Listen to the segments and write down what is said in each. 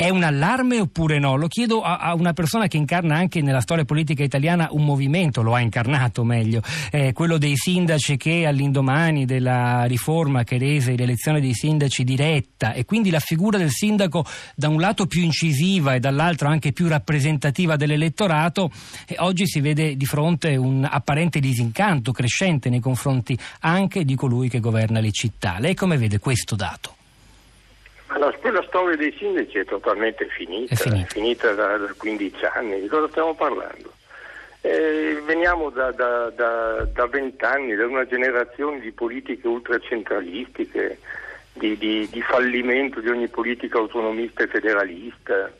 È un allarme oppure no? Lo chiedo a una persona che incarna anche nella storia politica italiana un movimento, lo ha incarnato meglio, quello dei sindaci che all'indomani della riforma che rese l'elezione dei sindaci diretta, e quindi la figura del sindaco da un lato più incisiva e dall'altro anche più rappresentativa dell'elettorato, oggi si vede di fronte un apparente disincanto crescente nei confronti anche di colui che governa le città. Lei come vede questo dato? Allora, la storia dei sindaci è totalmente finita, è finita da 15 anni, di cosa stiamo parlando? Veniamo da 20 anni, da una generazione di politiche ultracentralistiche, di fallimento di ogni politica autonomista e federalista,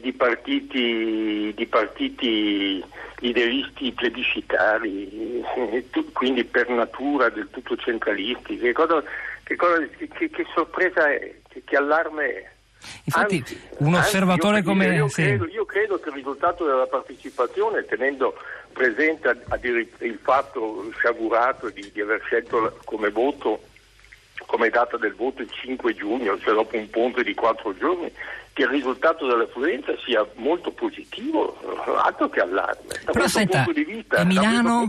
di partiti lideristi plebiscitari, quindi per natura del tutto centralisti. Che sorpresa è? Che allarme è? Infatti, anzi, un osservatore io credo che il risultato della partecipazione, tenendo presente il fatto sciagurato di aver scelto come data del voto il 5 giugno, cioè dopo un ponte di 4 giorni, che il risultato dell'affluenza sia molto positivo, altro che allarme. Però senta, a Milano...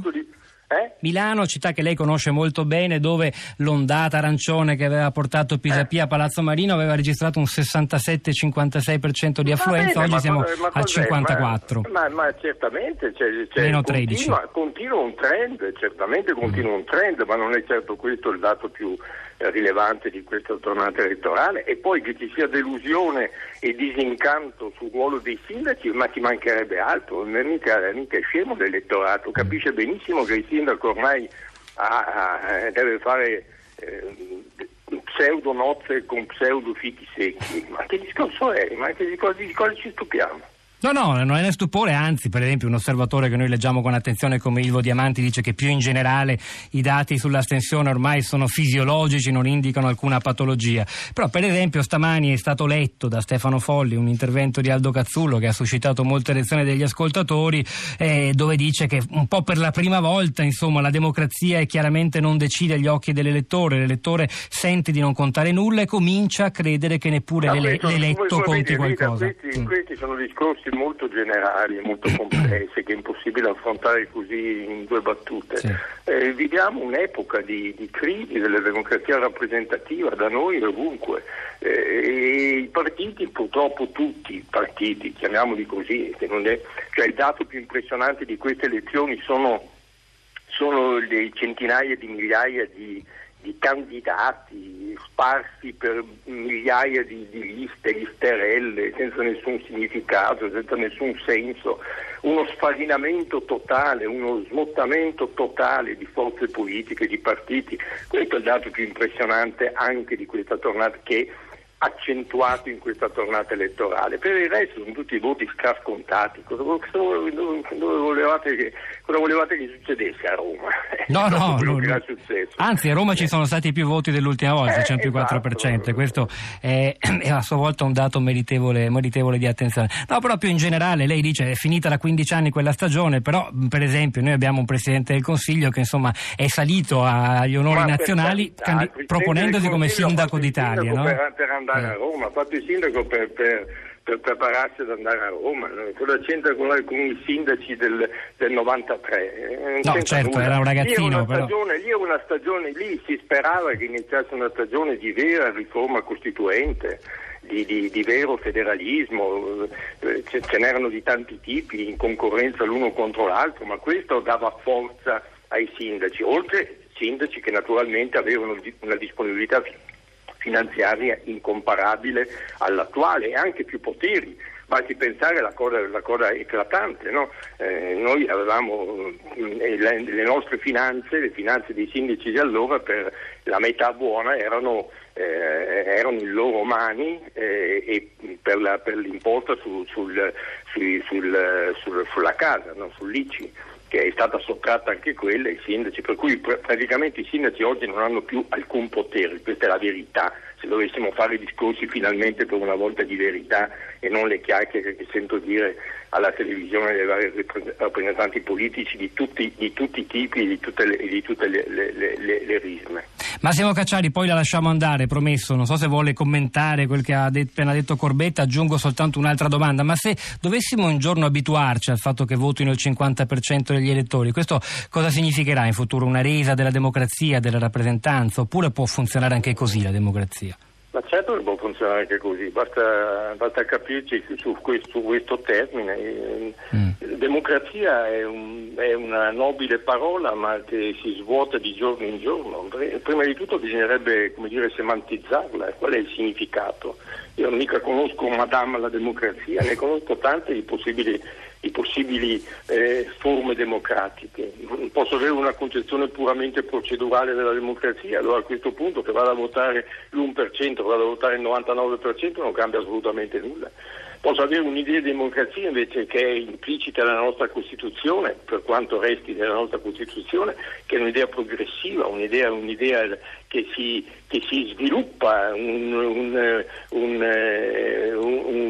Milano, città che lei conosce molto bene, dove l'ondata arancione che aveva portato Pisapia a Palazzo Marino aveva registrato un 67-56% di affluenza, oggi siamo al 54%. Ma certamente continua un trend, ma non è certo questo il dato più rilevante di questa tornata elettorale. E poi che ci sia delusione e disincanto sul ruolo dei sindaci, ma ci mancherebbe altro, non è mica scemo l'elettorato, capisce benissimo che il sindaco ormai deve fare pseudo nozze con pseudo fichi secchi. Ma che discorso è? Ma di cosa ci stupiamo? No, non è né stupore, anzi, per esempio un osservatore che noi leggiamo con attenzione come Ilvo Diamanti dice che più in generale i dati sull'astensione ormai sono fisiologici, non indicano alcuna patologia. Però per esempio stamani è stato letto da Stefano Folli un intervento di Aldo Cazzullo che ha suscitato molta reazione degli ascoltatori, dove dice che un po' per la prima volta, insomma, la democrazia è chiaramente non decide agli occhi dell'elettore, l'elettore sente di non contare nulla e comincia a credere che neppure l'eletto conti qualcosa. Questi sono discorsi molto generali, molto complesse, che è impossibile affrontare così in 2 battute. Sì. Viviamo un'epoca di crisi della democrazia rappresentativa da noi e ovunque, e i partiti, purtroppo tutti i partiti, chiamiamoli così, cioè il dato più impressionante di queste elezioni sono le centinaia di migliaia di candidati sparsi per migliaia di liste, listerelle, senza nessun significato, senza nessun senso, uno sfarinamento totale, uno smottamento totale di forze politiche, di partiti. Questo è il dato più impressionante anche di questa tornata, che accentuato in questa tornata elettorale. Per il resto sono tutti voti scontati. Cosa volevate che succedesse a Roma? No. Anzi, a Roma ci sono stati più voti dell'ultima volta, 104%. Esatto. Questo è a sua volta un dato meritevole di attenzione. No, però più in generale, lei dice è finita da 15 anni quella stagione, però per esempio noi abbiamo un Presidente del Consiglio che insomma è salito agli onori nazionali proponendosi come sindaco d'Italia, no? Per andare a Roma, ha fatto il sindaco per prepararsi ad andare a Roma. Cosa c'entra con i sindaci del 93? No, certo, era un ragazzino. Lì si sperava che iniziasse una stagione di vera riforma costituente, di vero federalismo, ce n'erano di tanti tipi in concorrenza l'uno contro l'altro, ma questo dava forza ai sindaci, oltre sindaci che naturalmente avevano una disponibilità finanziaria incomparabile all'attuale e anche più poteri. Basti pensare alla cosa eclatante, no? Noi avevamo le nostre finanze, le finanze dei sindaci di allora, per la metà buona erano in loro mani, e per l'imposta sulla casa, no? Sull'ICI, che è stata sottratta anche quella ai sindaci, per cui praticamente i sindaci oggi non hanno più alcun potere, questa è la verità se dovessimo fare discorsi finalmente per una volta di verità e non le chiacchiere che sento dire alla televisione dei vari rappresentanti politici di tutti i tipi e di tutte le risme. Massimo Cacciari, poi la lasciamo andare, promesso, non so se vuole commentare quel che ha appena detto Corbetta, aggiungo soltanto un'altra domanda, ma se dovessimo un giorno abituarci al fatto che votino il 50% degli elettori, questo cosa significherà in futuro? Una resa della democrazia, della rappresentanza, oppure può funzionare anche così la democrazia? Ma certo che può funzionare anche così, basta capirci su questo termine. Democrazia è una nobile parola, ma che si svuota di giorno in giorno. Prima di tutto bisognerebbe, semantizzarla. Qual è il significato? Io non mica conosco Madame la democrazia, ne conosco tante di possibili forme democratiche. Posso avere una concezione puramente procedurale della democrazia, allora a questo punto che vada a votare l'1%, vada a votare il 99% non cambia assolutamente nulla. Posso avere un'idea di democrazia invece che è implicita nella nostra Costituzione, per quanto resti della nostra Costituzione, che è un'idea progressiva, un'idea che si sviluppa, un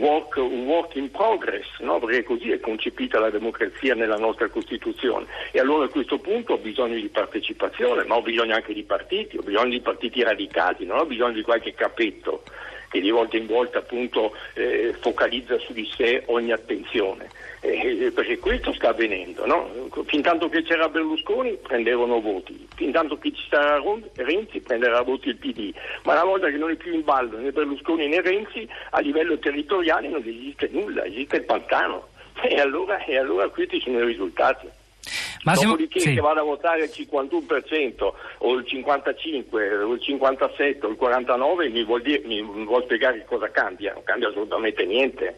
work in progress, no? Perché così è concepita la democrazia nella nostra Costituzione. E allora a questo punto ho bisogno di partecipazione, ma ho bisogno anche di partiti, ho bisogno di partiti radicati, non ho bisogno di qualche capetto che di volta in volta appunto focalizza su di sé ogni attenzione, perché questo sta avvenendo, no? Fin tanto che c'era Berlusconi prendevano voti, fin tanto che ci sarà Renzi prenderà voti il PD, ma una volta che non è più in ballo né Berlusconi né Renzi, a livello territoriale non esiste nulla, esiste il pantano, e allora questi sono i risultati. Massimo, dopodiché sì, che vada a votare il 51% o il 55% o il 57% o il 49% mi vuol spiegare cosa cambia? Non cambia assolutamente niente.